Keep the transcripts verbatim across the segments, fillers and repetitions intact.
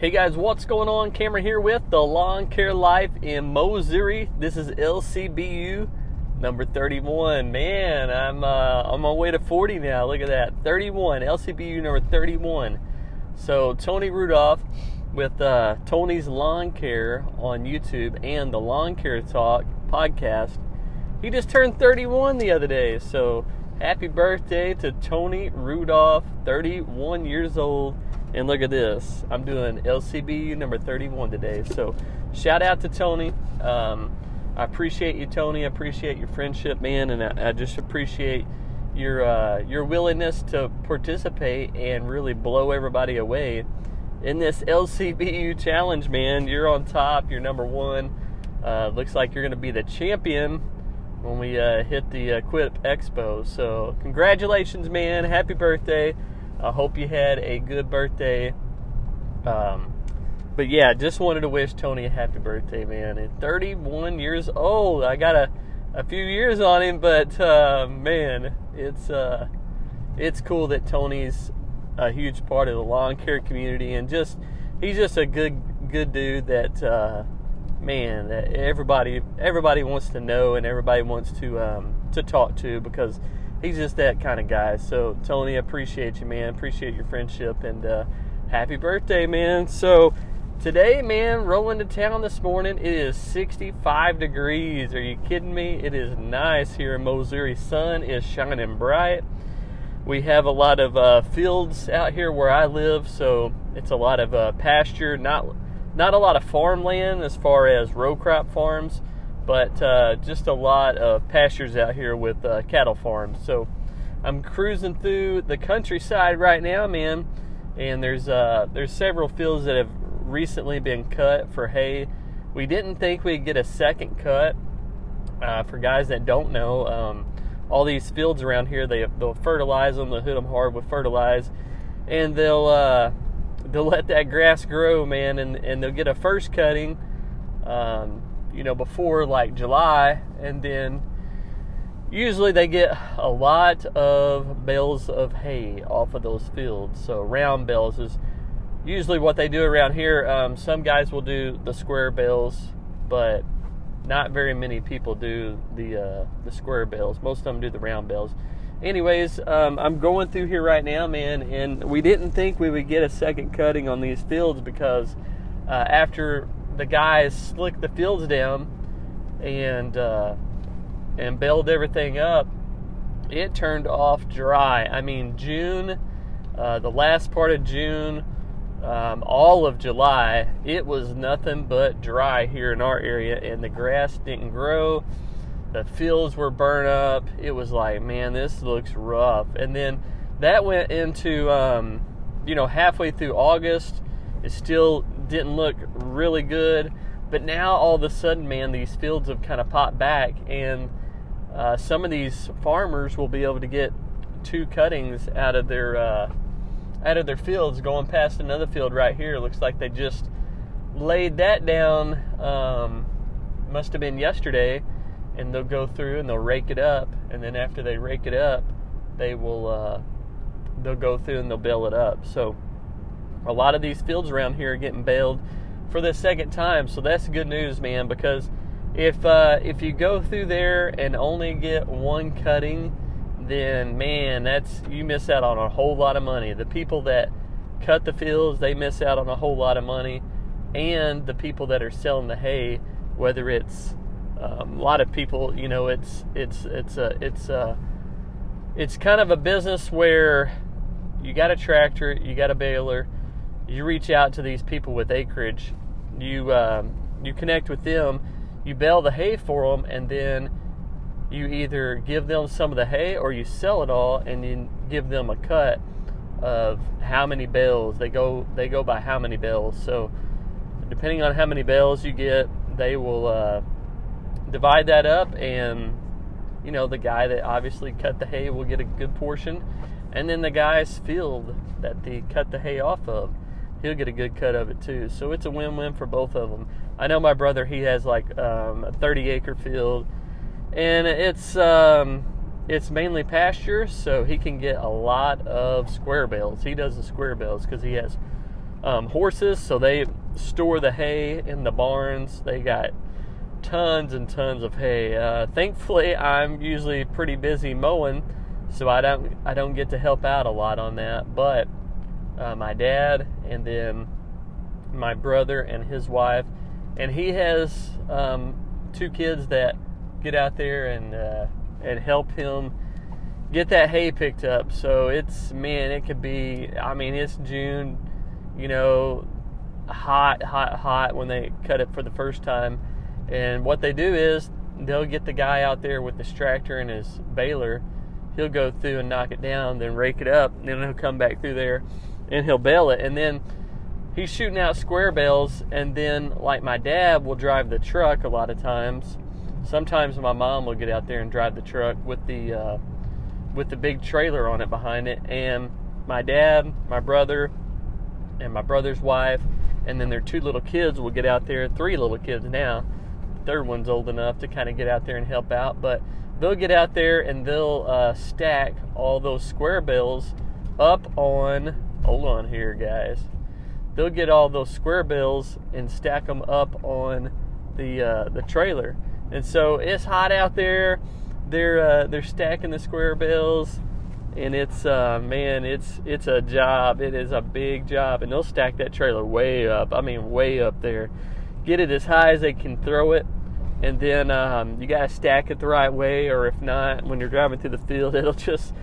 Hey guys, what's going on? Cameron here with the Lawn Care Life in Missouri. This is L C B U number thirty-one. Man, I'm uh, on my way to forty now. Look at that, thirty-one, L C B U number thirty-one. So Tony Rudolph with uh, Tony's Lawn Care on YouTube and the Lawn Care Talk podcast. He just turned thirty-one the other day. So happy birthday to Tony Rudolph, thirty-one years old. And look at this, I'm doing L C B U number thirty-one today. So shout out to Tony. Um, I appreciate you, Tony. I appreciate your friendship, man. And I, I just appreciate your uh, your willingness to participate and really blow everybody away in this L C B U challenge, man. You're on top. You're number one. Uh, looks like you're going to be the champion when we uh, hit the Equip Expo. So congratulations, man. Happy birthday. I hope you had a good birthday. Um, but yeah, just wanted to wish Tony a happy birthday, man. At thirty-one years old, I got a, a few years on him, but uh, man, it's uh, it's cool that Tony's a huge part of the lawn care community, and just he's just a good good dude that uh, man that everybody everybody wants to know and everybody wants to um, to talk to, because he's just that kind of guy. So, Tony, I appreciate you, man. Appreciate your friendship, and uh, happy birthday, man. So, today, man, rolling to town this morning. It is sixty-five degrees. Are you kidding me? It is nice here in Missouri. Sun is shining bright. We have a lot of uh, fields out here where I live, so it's a lot of uh, pasture. Not, not a lot of farmland as far as row crop farms, but uh, just a lot of pastures out here with uh, cattle farms. So I'm cruising through the countryside right now, man, and there's uh, there's several fields that have recently been cut for hay. We didn't think we'd get a second cut. Uh, for guys that don't know, um, all these fields around here, they, they'll fertilize them, they'll hit them hard with fertilize, and they'll, uh, they'll let that grass grow, man, and, and they'll get a first cutting, um, you know, before like July, and then usually they get a lot of bales of hay off of those fields. So round bales is usually what they do around here. Um, some guys will do the square bales, but not very many people do the uh, the square bales. Most of them do the round bales. Anyways, um, I'm going through here right now, man, and we didn't think we would get a second cutting on these fields, because uh, after the guys slicked the fields down and uh, and baled everything up, it turned off dry. I mean, June, uh, the last part of June, um, all of July, it was nothing but dry here in our area, and the grass didn't grow. The fields were burnt up. It was like, man, this looks rough. And then that went into, um, you know, halfway through August. It still didn't look really good, but now all of a sudden, man, these fields have kind of popped back, and uh, some of these farmers will be able to get two cuttings out of their uh, out of their fields. Going past another field right here, looks like they just laid that down. Um, must have been yesterday, and they'll go through and they'll rake it up, and then after they rake it up, they will uh, they'll go through and they'll bale it up. So a lot of these fields around here are getting baled for the second time, so that's good news, man, because if uh, if you go through there and only get one cutting, then, man, that's, you miss out on a whole lot of money. The people that cut the fields, they miss out on a whole lot of money, and the people that are selling the hay, whether it's um, a lot of people, you know, it's it's it's a it's a it's kind of a business where you got a tractor, you got a baler, you reach out to these people with acreage, you um, you connect with them, you bale the hay for them, and then you either give them some of the hay or you sell it all, and then give them a cut of how many bales. They go they go by how many bales. So depending on how many bales you get, they will uh, divide that up, and, you know, the guy that obviously cut the hay will get a good portion, and then the guy's field that they cut the hay off of, he'll get a good cut of it too. So it's a win-win for both of them. I know my brother, he has like um, a thirty acre field, and it's um, it's mainly pasture, so he can get a lot of square bales. He does the square bales because he has um, horses, so they store the hay in the barns. They got tons and tons of hay. Uh, thankfully, I'm usually pretty busy mowing, so I don't I don't get to help out a lot on that. But uh, my dad and then my brother and his wife, and he has um, two kids that get out there and uh, and help him get that hay picked up. So it's, man, it could be, I mean, it's June, you know, hot, hot, hot when they cut it for the first time. And what they do is they'll get the guy out there with his tractor and his baler. He'll go through and knock it down, then rake it up, and then he'll come back through there and he'll bale it. And then he's shooting out square bales, and then, like, my dad will drive the truck a lot of times. Sometimes my mom will get out there and drive the truck with the uh, with the big trailer on it behind it, and my dad, my brother, and my brother's wife, and then their two little kids will get out there, three little kids now. The third one's old enough to kind of get out there and help out, but they'll get out there and they'll uh, stack all those square bales up on, hold on here guys, they'll get all those square bales and stack them up on the uh, the trailer. And so it's hot out there. They're uh, they're stacking the square bales, and it's uh, man, it's it's a job. It is a big job, and they'll stack that trailer way up. I mean, way up there, get it as high as they can throw it, and then um, you gotta stack it the right way, or if not, when you're driving through the field, it'll just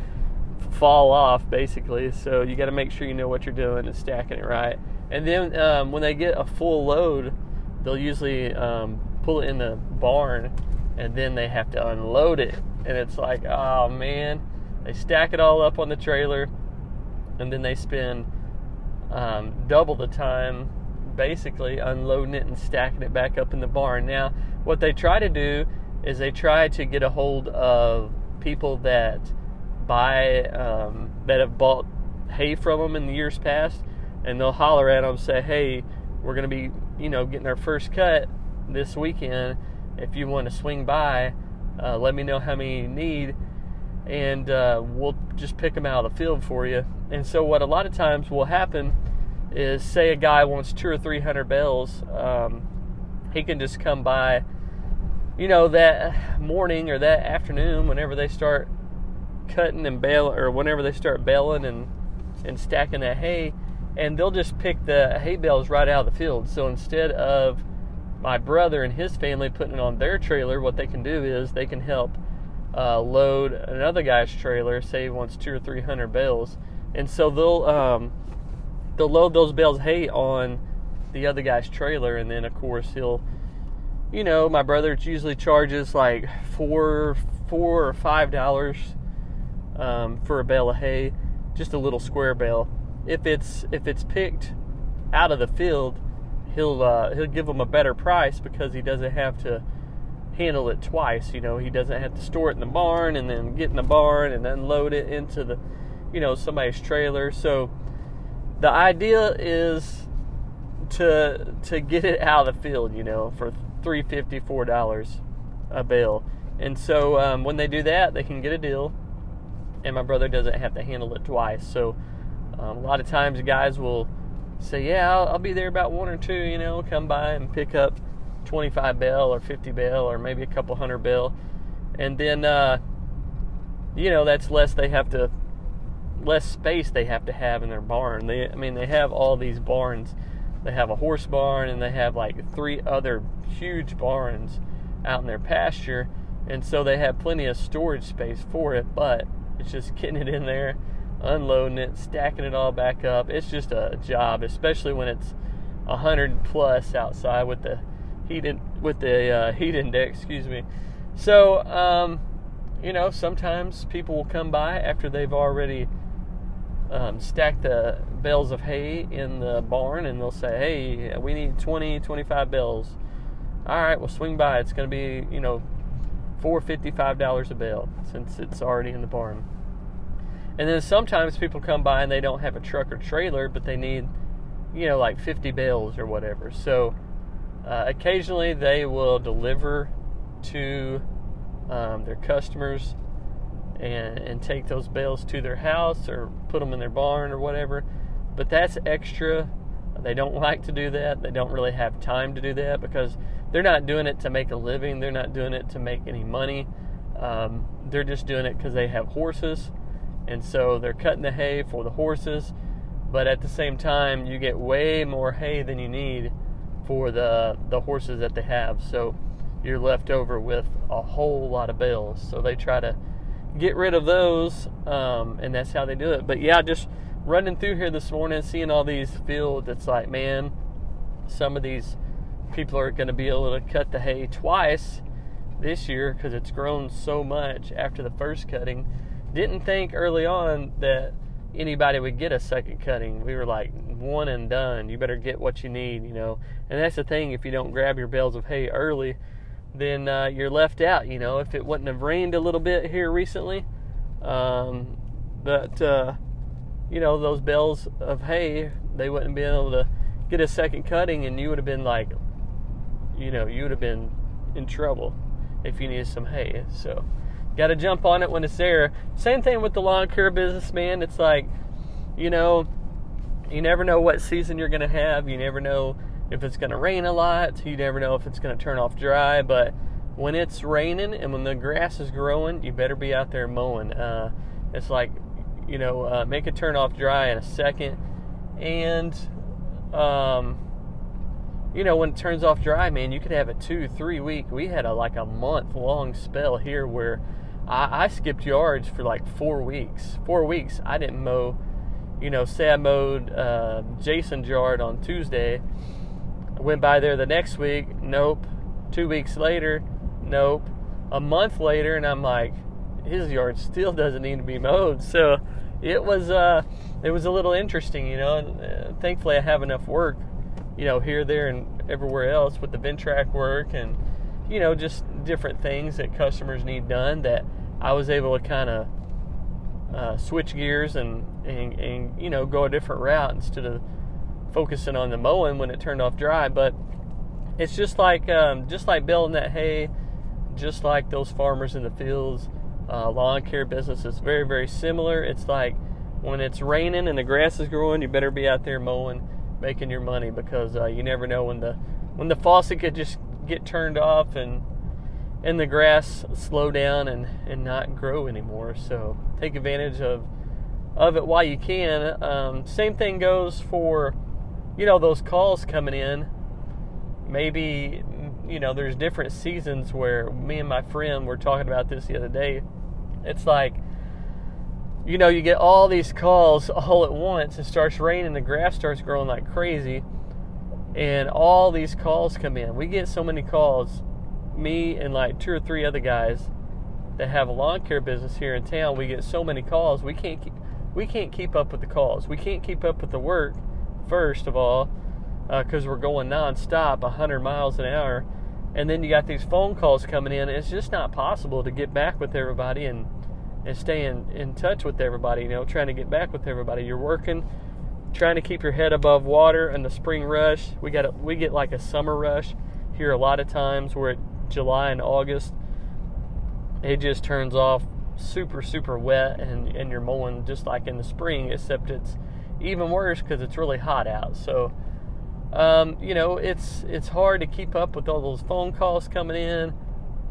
fall off basically. So you gotta make sure you know what you're doing and stacking it right. And then um, when they get a full load, they'll usually um, pull it in the barn. And then they have to unload it, and it's like, oh man, they stack it all up on the trailer, and then they spend um, double the time basically unloading it and stacking it back up in the barn. Now, what they try to do is they try to get a hold of people that buy, um, that have bought hay from them in the years past, and they'll holler at them, say, hey, we're going to be, you know, getting our first cut this weekend. If you want to swing by, uh, let me know how many you need, and uh, we'll just pick them out of the field for you. And so what a lot of times will happen is, say a guy wants two or three hundred bales, um, he can just come by, you know, that morning or that afternoon whenever they start cutting and baling, or whenever they start baling and, and stacking that hay, and they'll just pick the hay bales right out of the field. So instead of my brother and his family putting it on their trailer, what they can do is they can help uh, load another guy's trailer, say he wants two or three hundred bales, and so they'll um, they'll load those bales of hay on the other guy's trailer, and then of course he'll, you know, my brother usually charges like four four or five dollars um, for a bale of hay, just a little square bale. If it's if it's picked out of the field, He'll uh, he'll give them a better price because he doesn't have to handle it twice. You know, he doesn't have to store it in the barn and then get in the barn and unload it into the, you know, somebody's trailer. So the idea is to to get it out of the field, you know, for three fifty, four dollars a bale. And so um, when they do that, they can get a deal, and my brother doesn't have to handle it twice. So um, a lot of times guys will say, yeah, I'll, I'll be there about one or two, you know, come by and pick up twenty-five bale or fifty bale or maybe a couple hundred bale. And then, uh, you know, that's less they have to, less space they have to have in their barn. They, I mean, they have all these barns. They have a horse barn, and they have like three other huge barns out in their pasture. And so they have plenty of storage space for it, but it's just getting it in there, unloading it, stacking it all back up. It's just a job, especially when it's one hundred plus outside with the heat in, with the uh, heat index, excuse me. So um, you know, sometimes people will come by after they've already um, stacked the bales of hay in the barn, and they'll say, hey, we need twenty, twenty-five bales. All right, we'll swing by. It's going to be, you know, four fifty-five a bale since it's already in the barn. And then sometimes people come by and they don't have a truck or trailer, but they need, you know, like fifty bales or whatever. So uh, occasionally they will deliver to um, their customers and, and take those bales to their house or put them in their barn or whatever. But that's extra They don't like to do that. They don't really have time to do that because they're not doing it to make a living. They're not doing it to make any money. Um, they're just doing it because they have horses, and so they're cutting the hay for the horses. But at the same time, you get way more hay than you need for the the horses that they have. So you're left over with a whole lot of bales. So they try to get rid of those, um, and that's how they do it. But yeah, just running through here this morning, seeing all these fields, it's like, man, some of these people are going to be able to cut the hay twice this year because it's grown so much after the first cutting. Didn't think early on that anybody would get a second cutting. We were like, one and done. You better get what you need, you know. And that's the thing, if you don't grab your bales of hay early, then uh, you're left out, you know. If it wouldn't have rained a little bit here recently, um, but, uh, you know, those bales of hay, they wouldn't have been able to get a second cutting, and you would have been like, you know, you would have been in trouble if you needed some hay. So got to jump on it when it's there. Same thing with the lawn care business, man. It's like, you know, you never know what season you're going to have. You never know if it's going to rain a lot. You never know if it's going to turn off dry. But when it's raining and when the grass is growing, you better be out there mowing. Uh, it's like, you know, uh, make it turn off dry in a second. And, um, you know, when it turns off dry, man, you could have a two, three week. We had a, like a month long spell here where I, I skipped yards for like four weeks. Four weeks. I didn't mow. You know, say I mowed uh, Jason's yard on Tuesday. I went by there the next week. Nope. Two weeks later. Nope. A month later, and I'm like, his yard still doesn't need to be mowed. So it was uh, it was a little interesting, you know. And, uh, thankfully, I have enough work, you know, here, there, and everywhere else with the Ventrac work and, you know, just different things that customers need done, that I was able to kind of uh, switch gears and, and, and, you know, go a different route instead of focusing on the mowing when it turned off dry. But it's just like, um, just like building that hay, just like those farmers in the fields, uh, lawn care business is very, very similar. It's like when it's raining and the grass is growing, you better be out there mowing, making your money, because uh, you never know when the when the faucet could just get turned off and and the grass slow down and, and not grow anymore. So take advantage of of it while you can. Um, same thing goes for, you know, those calls coming in. Maybe, you know, there's different seasons where me and my friend were talking about this the other day. It's like, you know, you get all these calls all at once. It starts raining, the grass starts growing like crazy, and all these calls come in. We get so many calls, me and like two or three other guys that have a lawn care business here in town. We get so many calls, we can't keep, we can't keep up with the calls. We can't keep up with the work, first of all, because uh, we're going nonstop, one hundred miles an hour, and then you got these phone calls coming in. It's just not possible to get back with everybody and and staying in touch with everybody, you know, trying to get back with everybody. You're working, trying to keep your head above water in the spring rush. We got a, we get like a summer rush here a lot of times where July and August, it just turns off super, super wet, and, and you're mowing just like in the spring, except it's even worse because it's really hot out. So, um, you know, it's, it's hard to keep up with all those phone calls coming in.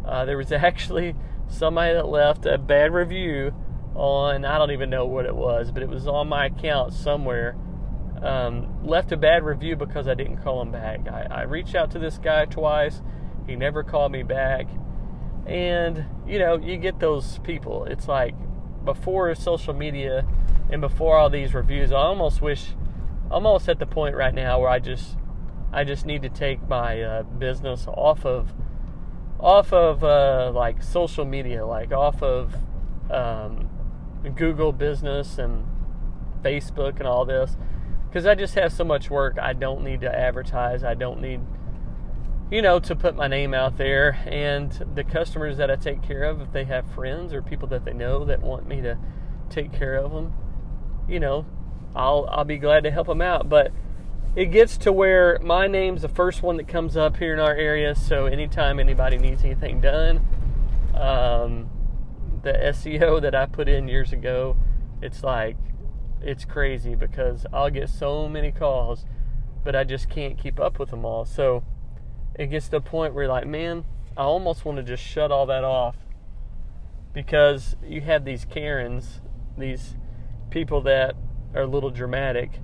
Uh, there was actually somebody that left a bad review on, I don't even know what it was, but it was on my account somewhere. Um, left a bad review because I didn't call him back. I, I reached out to this guy twice. He never called me back. And, you know, you get those people. It's like, before social media and before all these reviews, I almost wish, almost at the point right now where I just, I just need to take my uh, business off of off of uh, like social media, like off of um, Google business and Facebook and all this, because I just have so much work. I don't need to advertise. I don't need, you know, to put my name out there. And the customers that I take care of, if they have friends or people that they know that want me to take care of them, you know, I'll I'll be glad to help them out. But it gets to where my name's the first one that comes up here in our area, so anytime anybody needs anything done, um, the S E O that I put in years ago, it's like, it's crazy, because I'll get so many calls but I just can't keep up with them all. So it gets to a point where you're like, man, I almost want to just shut all that off, because you have these Karens, these people that are a little dramatic,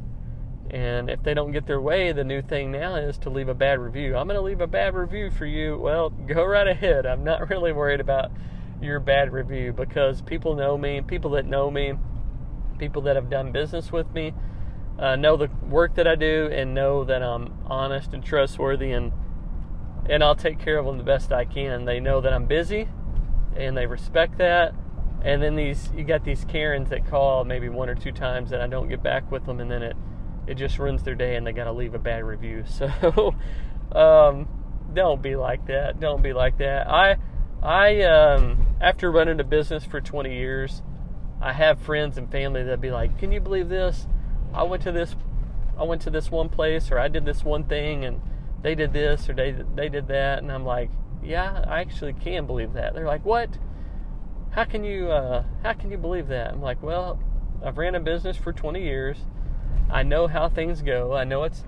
and if they don't get their way, the new thing now is to leave a bad review. I'm going to leave a bad review for you. Well, go right ahead. I'm not really worried about your bad review, because people know me, people that know me, people that have done business with me, uh, know the work that I do and know that I'm honest and trustworthy, and and I'll take care of them the best I can. They know that I'm busy, and they respect that. And then these, you got these Karens that call maybe one or two times and I don't get back with them, and then it it just ruins their day and they got to leave a bad review. So um, don't be like that. Don't be like that. I, I um, after running a business for twenty years, I have friends and family that be like, can you believe this? I went to this I went to this one place, or I did this one thing, and they did this, or they they did that. And I'm like, yeah, I actually can believe that. They're like, what? How can you uh, how can you believe that? I'm like, well, I've ran a business for twenty years. I know how things go. I know it's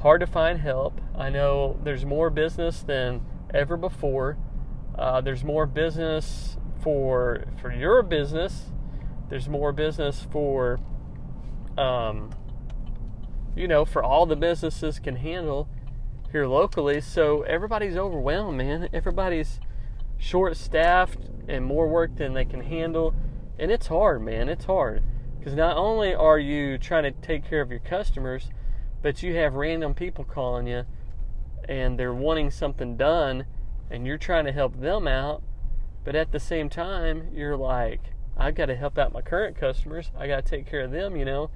hard to find help. I know there's more business than ever before. Uh, there's more business for for your business. There's more business for, um, you know, for all the businesses can handle here locally. So everybody's overwhelmed, man. Everybody's short-staffed and more work than they can handle. And it's hard, man. It's hard. Because not only are you trying to take care of your customers, but you have random people calling you and they're wanting something done and you're trying to help them out. But at the same time, you're like, I've got to help out my current customers. I got to take care of them, you know.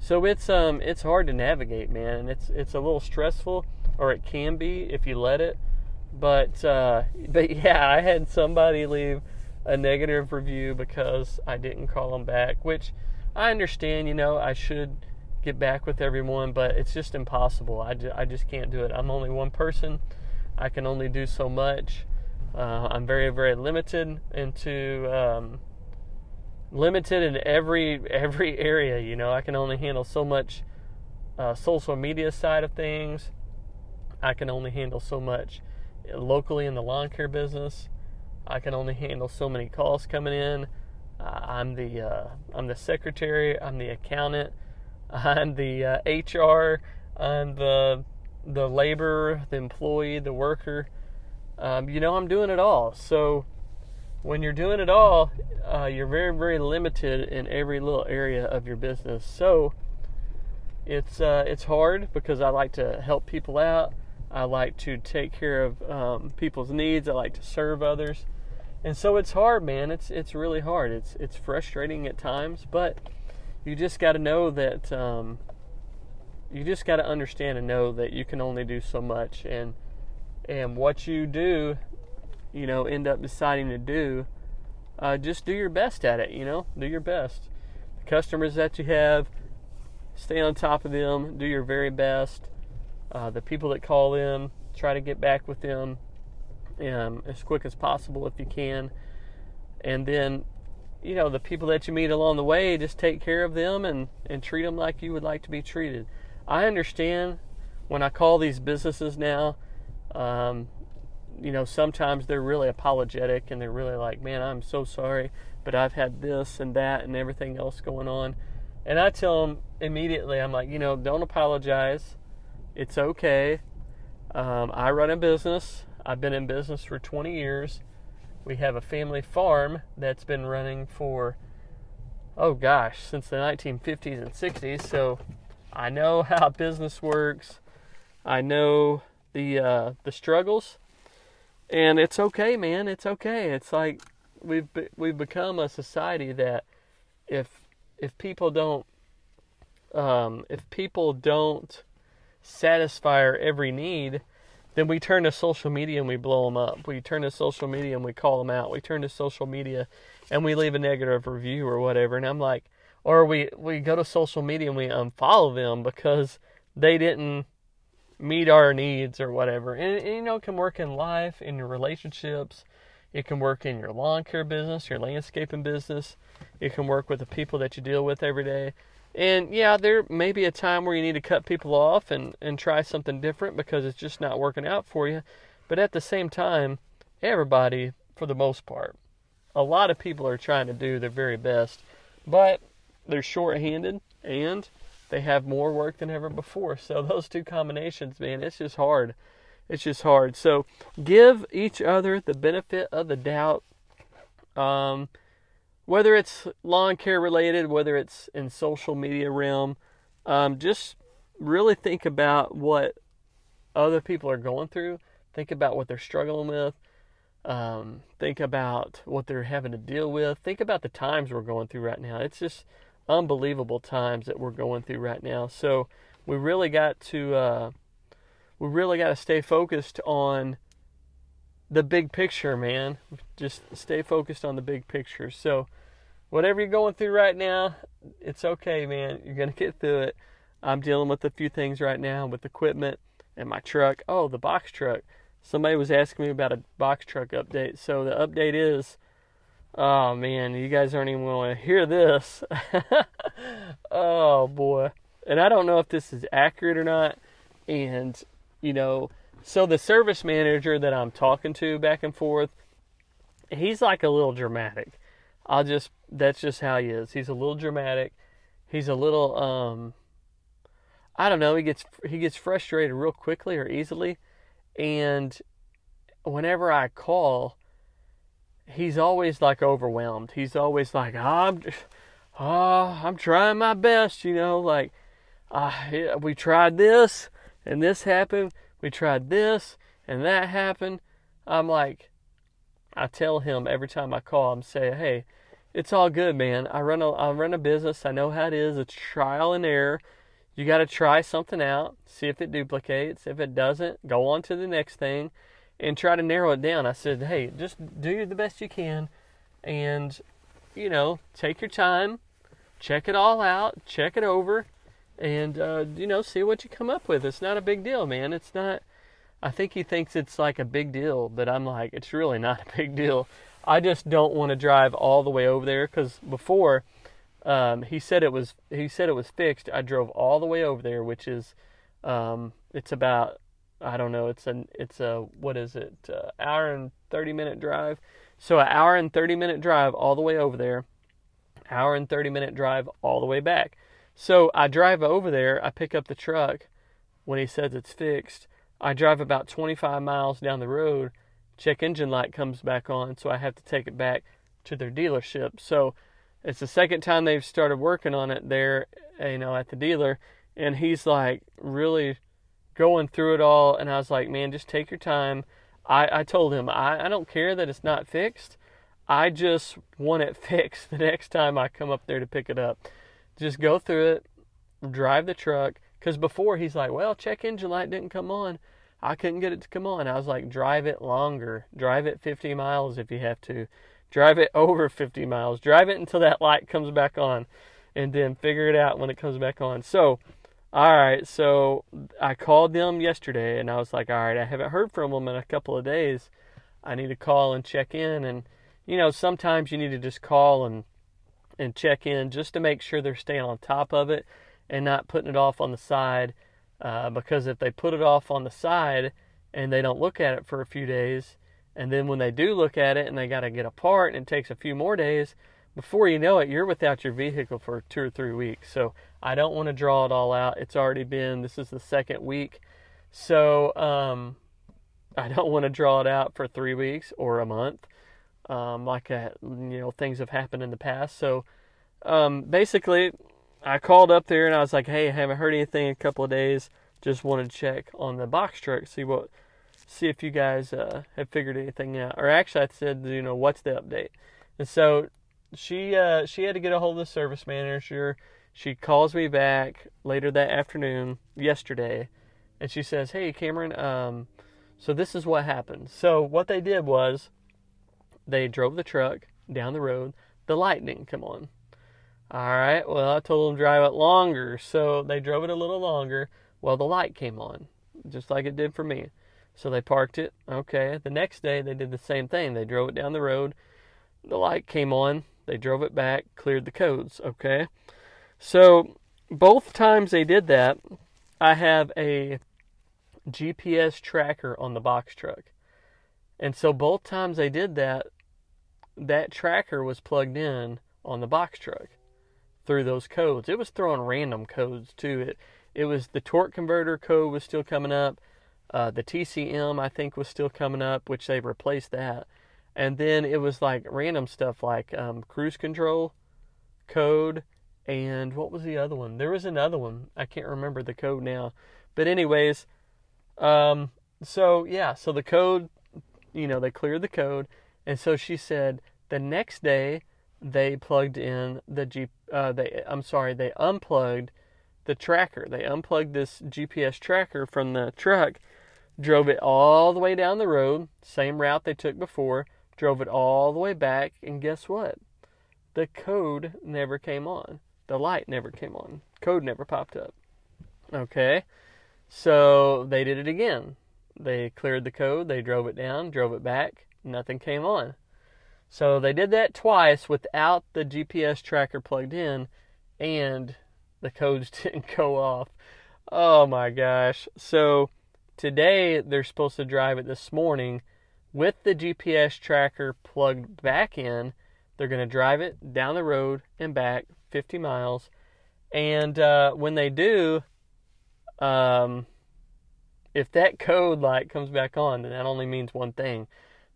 So it's um it's hard to navigate, man. It's it's a little stressful, or it can be if you let it. But uh, but yeah, I had somebody leave a negative review because I didn't call them back, which I understand, you know, I should get back with everyone, but it's just impossible. I, ju- I just can't do it. I'm only one person. I can only do so much. Uh, I'm very, very limited into um, limited in every every area, you know. I can only handle so much uh, social media side of things. I can only handle so much locally in the lawn care business. I can only handle so many calls coming in. I'm the uh, I'm the secretary. I'm the accountant. I'm the uh, H R. I'm the the laborer, the employee, the worker. Um, you know, I'm doing it all. So when you're doing it all, uh, you're very, very limited in every little area of your business. So it's uh, it's hard, because I like to help people out. I like to take care of um, people's needs. I like to serve others. And so it's hard, man. It's it's really hard. It's it's frustrating at times, but you just got to know that um, you just got to understand and know that you can only do so much, and and what you do, you know, end up deciding to do, uh, just do your best at it. You know, do your best. The customers that you have, stay on top of them. Do your very best. Uh, the people that call in, try to get back with them Um, as quick as possible if you can. And then, you know, the people that you meet along the way, just take care of them and, and treat them like you would like to be treated. I understand when I call these businesses now, um, you know, sometimes they're really apologetic and they're really like, man, I'm so sorry, but I've had this and that and everything else going on. And I tell them immediately, I'm like, you know, don't apologize. It's okay. Um, I run a business. I've been in business for twenty years. We have a family farm that's been running for, oh gosh, since the nineteen fifties and sixties. So I know how business works. I know the uh, the struggles, and it's okay, man. It's okay. It's like we've be- we've become a society that if if people don't um, if people don't satisfy our every need, then we turn to social media and we blow them up. We turn to social media and we call them out. We turn to social media and we leave a negative review or whatever. And I'm like, or we, we go to social media and we unfollow them because they didn't meet our needs or whatever. And, and you know, it can work in life, in your relationships. It can work in your lawn care business, your landscaping business. It can work with the people that you deal with every day. And yeah, there may be a time where you need to cut people off and, and try something different because it's just not working out for you. But at the same time, everybody, for the most part, a lot of people are trying to do their very best, but they're shorthanded and they have more work than ever before. So those two combinations, man, it's just hard. It's just hard. So give each other the benefit of the doubt. Um, whether it's lawn care related, whether it's in social media realm, um, just really think about what other people are going through. Think about what they're struggling with. Um, think about what they're having to deal with. Think about the times we're going through right now. It's just unbelievable times that we're going through right now. So we really got to uh, we really got to stay focused on the big picture, man. Just stay focused on the big picture. So whatever you're going through right now, it's okay, man. You're gonna get through it. I'm dealing with a few things right now with equipment and my truck. Oh, the box truck. Somebody was asking me about a box truck update. So the update is, oh man, you guys aren't even going to hear this. Oh boy. And I don't know if this is accurate or not. And, you know, so the service manager that I'm talking to back and forth, he's like a little dramatic. I'll just, that's just how he is. He's a little dramatic. He's a little, um, I don't know. He gets, he gets frustrated real quickly or easily. And whenever I call, he's always like overwhelmed. He's always like, oh, I'm, oh, I'm trying my best, you know, like uh, we tried this and this happened. We tried this and that happened. I'm like, I tell him every time I call, I'm saying, hey, it's all good, man. I run a, I run a business. I know how it is. It's trial and error. You got to try something out, see if it duplicates. If it doesn't, go on to the next thing and try to narrow it down. I said, hey, just do the best you can and, you know, take your time, check it all out, check it over, and, uh, you know, see what you come up with. It's not a big deal, man. It's not, I think he thinks it's like a big deal, but I'm like, it's really not a big deal. I just don't want to drive all the way over there because before, Um, he said it was, he said it was fixed. I drove all the way over there, which is, um, it's about, I don't know, it's an, it's a, what is it? Uh, hour and thirty minute drive. So an hour and thirty minute drive all the way over there, hour and thirty minute drive all the way back. So I drive over there. I pick up the truck when he says it's fixed. I drive about twenty-five miles down the road, check engine light comes back on. So I have to take it back to their dealership. So it's the second time they've started working on it there, you know, at the dealer. And he's like really going through it all. And I was like, man, just take your time. I, I told him, I, I don't care that it's not fixed. I just want it fixed the next time I come up there to pick it up. Just go through it, drive the truck. Because before he's like, well, check engine light didn't come on. I couldn't get it to come on. I was like, drive it longer. Drive it fifty miles if you have to. Drive it over fifty miles. Drive it until that light comes back on and then figure it out when it comes back on. So, all right, so I called them yesterday and I was like, all right, I haven't heard from them in a couple of days. I need to call and check in. And, you know, sometimes you need to just call and, and check in just to make sure they're staying on top of it and not putting it off on the side. Uh, because if they put it off on the side and they don't look at it for a few days, and then when they do look at it and they got to get a part and it takes a few more days, before you know it, you're without your vehicle for two or three weeks. So I don't want to draw it all out. It's already been, this is the second week. So um, I don't want to draw it out for three weeks or a month. Um, like, a, you know, things have happened in the past. So um, basically I called up there and I was like, hey, I haven't heard anything in a couple of days. Just wanted to check on the box truck, see what... see if you guys uh, have figured anything out. Or actually I said, you know, what's the update? And so she uh, she had to get a hold of the service manager. She calls me back later that afternoon, yesterday, and she says, hey, Cameron, um, so this is what happened. So what they did was they drove the truck down the road. The light didn't come on. All right, well, I told them to drive it longer. So they drove it a little longer. Well, the light came on, just like it did for me. So they parked it. Okay. The next day they did the same thing. They drove it down the road. The light came on. They drove it back, cleared the codes. Okay. So both times they did that, I have a G P S tracker on the box truck. And so both times they did that, that tracker was plugged in on the box truck through those codes. It was throwing random codes too. It it was the torque converter code was still coming up. Uh, the T C M, I think, was still coming up, which they replaced that. And then it was like random stuff like um, cruise control code. And what was the other one? There was another one. I can't remember the code now. But anyways, um, so yeah, so the code, you know, they cleared the code. And so she said the next day they plugged in the G, uh, they, I'm sorry, they unplugged the tracker. They unplugged this G P S tracker from the truck, drove it all the way down the road, same route they took before, drove it all the way back, and guess what? The code never came on. The light never came on. Code never popped up. Okay, so they did it again. They cleared the code, they drove it down, drove it back, nothing came on. So they did that twice without the G P S tracker plugged in, and the codes didn't go off. Oh my gosh. So today they're supposed to drive it this morning with the G P S tracker plugged back in. They're going to drive it down the road and back fifty miles. And uh, when they do, um, if that code light comes back on, then that only means one thing.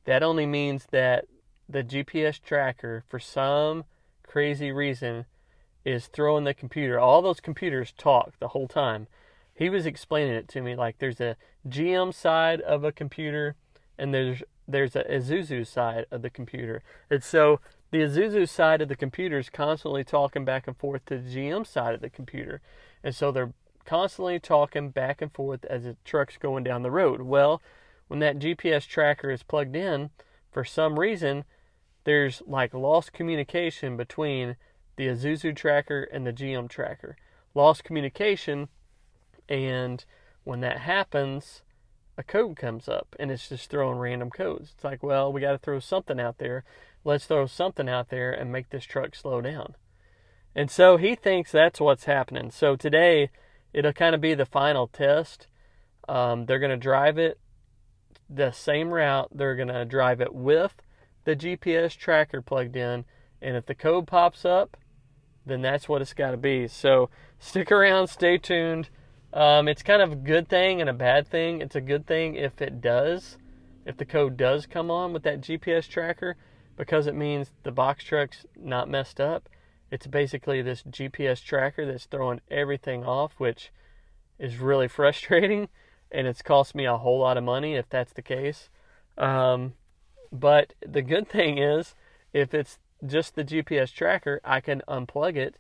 That only means that the G P S tracker, for some crazy reason, is throwing the computer. All those computers talk the whole time. He was explaining it to me like there's a G M side of a computer and there's there's a Isuzu side of the computer. And so the Isuzu side of the computer is constantly talking back and forth to the G M side of the computer. And so they're constantly talking back and forth as the truck's going down the road. Well, when that G P S tracker is plugged in, for some reason, there's like lost communication between the Isuzu tracker and the G M tracker. Lost communication, and when that happens, a code comes up, and it's just throwing random codes. It's like, well, we got to throw something out there. Let's throw something out there and make this truck slow down. And so he thinks that's what's happening. So today, it'll kind of be the final test. Um, they're going to drive it the same route. They're going to drive it with the G P S tracker plugged in, and if the code pops up, then that's what it's got to be. So stick around, stay tuned. Um, it's kind of a good thing and a bad thing. It's a good thing if it does, if the code does come on with that G P S tracker, because it means the box truck's not messed up. It's basically this G P S tracker that's throwing everything off, which is really frustrating, and it's cost me a whole lot of money if that's the case. Um, but the good thing is, if it's just the G P S tracker, I can unplug it,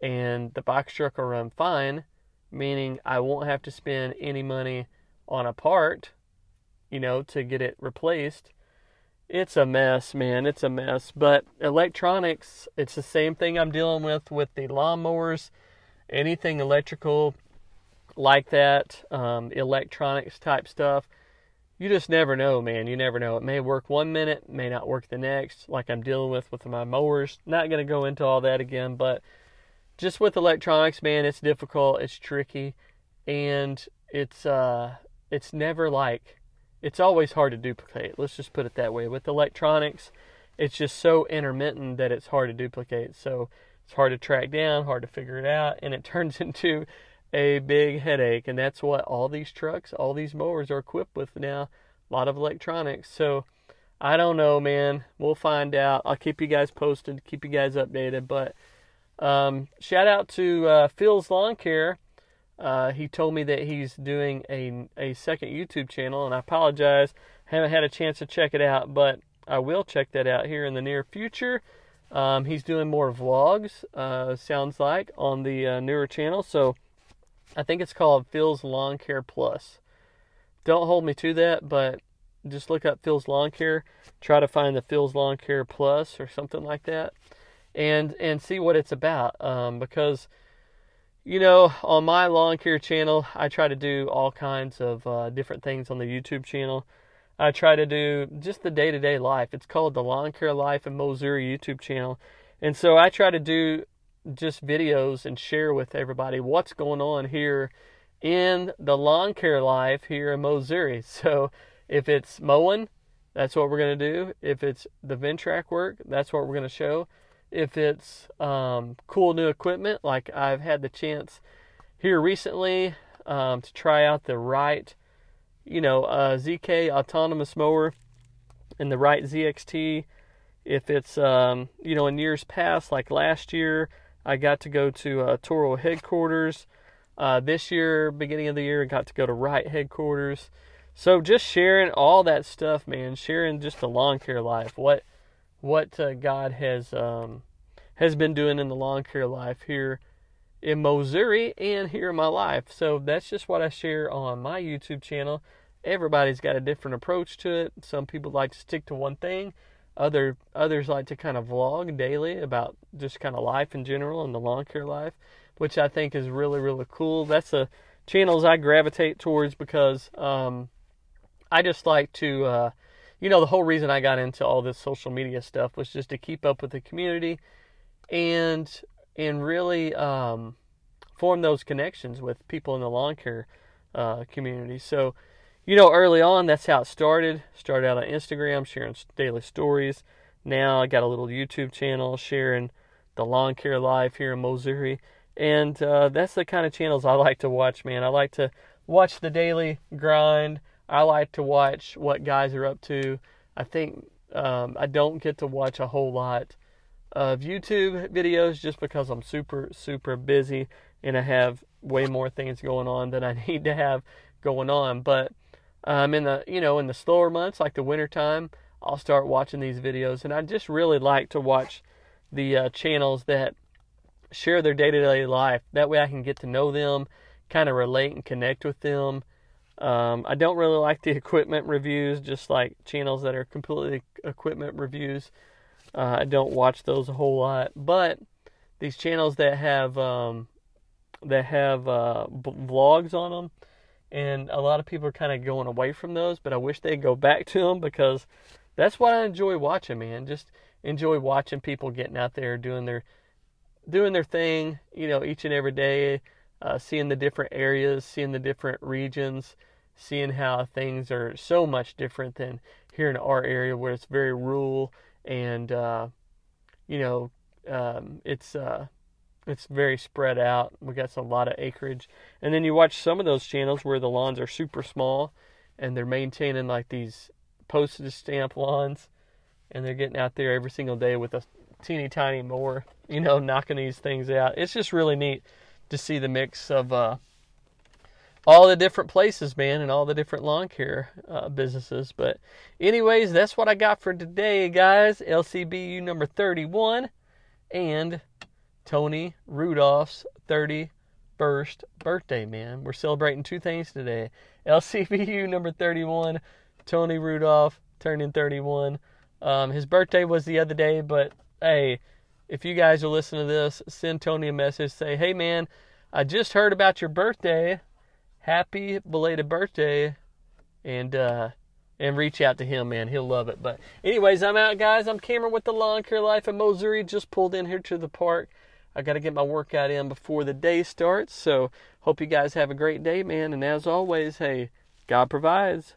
and the box truck will run fine, meaning I won't have to spend any money on a part, you know, to get it replaced. It's a mess, man. It's a mess. But electronics, it's the same thing I'm dealing with with the lawnmowers, anything electrical like that, um, electronics type stuff. You just never know, man. You never know. It may work one minute, may not work the next, like I'm dealing with with my mowers. Not going to go into all that again, but just with electronics, man, it's difficult, it's tricky, and it's uh, it's never like, it's always hard to duplicate. Let's just put it that way. With electronics, it's just so intermittent that it's hard to duplicate. So it's hard to track down, hard to figure it out, and it turns into a big headache. And that's what all these trucks, all these mowers are equipped with now, a lot of electronics. So I don't know, man. We'll find out. I'll keep you guys posted, keep you guys updated, but Um, shout out to uh, Phil's Lawn Care. Uh, he told me that he's doing a, a second YouTube channel, and I apologize. Haven't had a chance to check it out, but I will check that out here in the near future. Um, he's doing more vlogs, uh, sounds like, on the uh, newer channel. So I think it's called Phil's Lawn Care Plus. Don't hold me to that, but just look up Phil's Lawn Care. Try to find the Phil's Lawn Care Plus or something like that. And and see what it's about, um, because, you know, on my lawn care channel, I try to do all kinds of uh, different things on the YouTube channel. I try to do just the day-to-day life. It's called the Lawn Care Life in Missouri YouTube channel. And so I try to do just videos and share with everybody what's going on here in the lawn care life here in Missouri. So if it's mowing, that's what we're going to do. If it's the Ventrac work, that's what we're going to show. If it's um, cool new equipment, like I've had the chance here recently um, to try out the Wright, you know, uh, Z K autonomous mower and the Wright Z X T. If it's, um, you know, in years past, like last year, I got to go to uh, Toro headquarters. Uh, this year, beginning of the year, I got to go to Wright headquarters. So just sharing all that stuff, man, sharing just the lawn care life, what what uh, God has um, has been doing in the lawn care life here in Missouri and here in my life. So that's just what I share on my YouTube channel. Everybody's got a different approach to it. Some people like to stick to one thing. Other others like to kind of vlog daily about just kind of life in general and the lawn care life, which I think is really, really cool. That's the channels I gravitate towards because um, I just like to, uh, you know, the whole reason I got into all this social media stuff was just to keep up with the community and and really um, form those connections with people in the lawn care uh, community. So, you know, early on, that's how it started. Started out on Instagram, sharing daily stories. Now I got a little YouTube channel sharing the lawn care life here in Missouri. And uh, that's the kind of channels I like to watch, man. I like to watch the daily grind. I like to watch what guys are up to. I think um, I don't get to watch a whole lot of YouTube videos just because I'm super, super busy. And I have way more things going on than I need to have going on. But Um, in the, you know, in the slower months, like the winter time, I'll start watching these videos. And I just really like to watch the uh, channels that share their day-to-day life. That way I can get to know them, kind of relate and connect with them. Um, I don't really like the equipment reviews, just like channels that are completely equipment reviews. Uh, I don't watch those a whole lot. But these channels that have, um, that have uh, b- vlogs on them, and a lot of people are kind of going away from those, but I wish they'd go back to them because that's what I enjoy watching, man. Just enjoy watching people getting out there, doing their doing their thing, you know, each and every day, uh, seeing the different areas, seeing the different regions, seeing how things are so much different than here in our area where it's very rural and, uh, you know, um, it's... Uh, It's very spread out. We got a lot of acreage. And then you watch some of those channels where the lawns are super small and they're maintaining like these postage stamp lawns and they're getting out there every single day with a teeny tiny mower, you know, knocking these things out. It's just really neat to see the mix of uh, all the different places, man, and all the different lawn care uh, businesses. But anyways, that's what I got for today, guys. L C B U number thirty-one and Tony Rudolph's thirty-first birthday, man. We're celebrating two things today. L C B U number thirty-one, Tony Rudolph turning thirty-one. Um, his birthday was the other day, but hey, if you guys are listening to this, send Tony a message. Say, hey, man, I just heard about your birthday. Happy belated birthday. And, uh, and reach out to him, man. He'll love it. But anyways, I'm out, guys. I'm Cameron with the Lawn Care Life in Missouri. Just pulled in here to the park. I got to get my workout in before the day starts. So hope you guys have a great day, man. And as always, hey, God provides.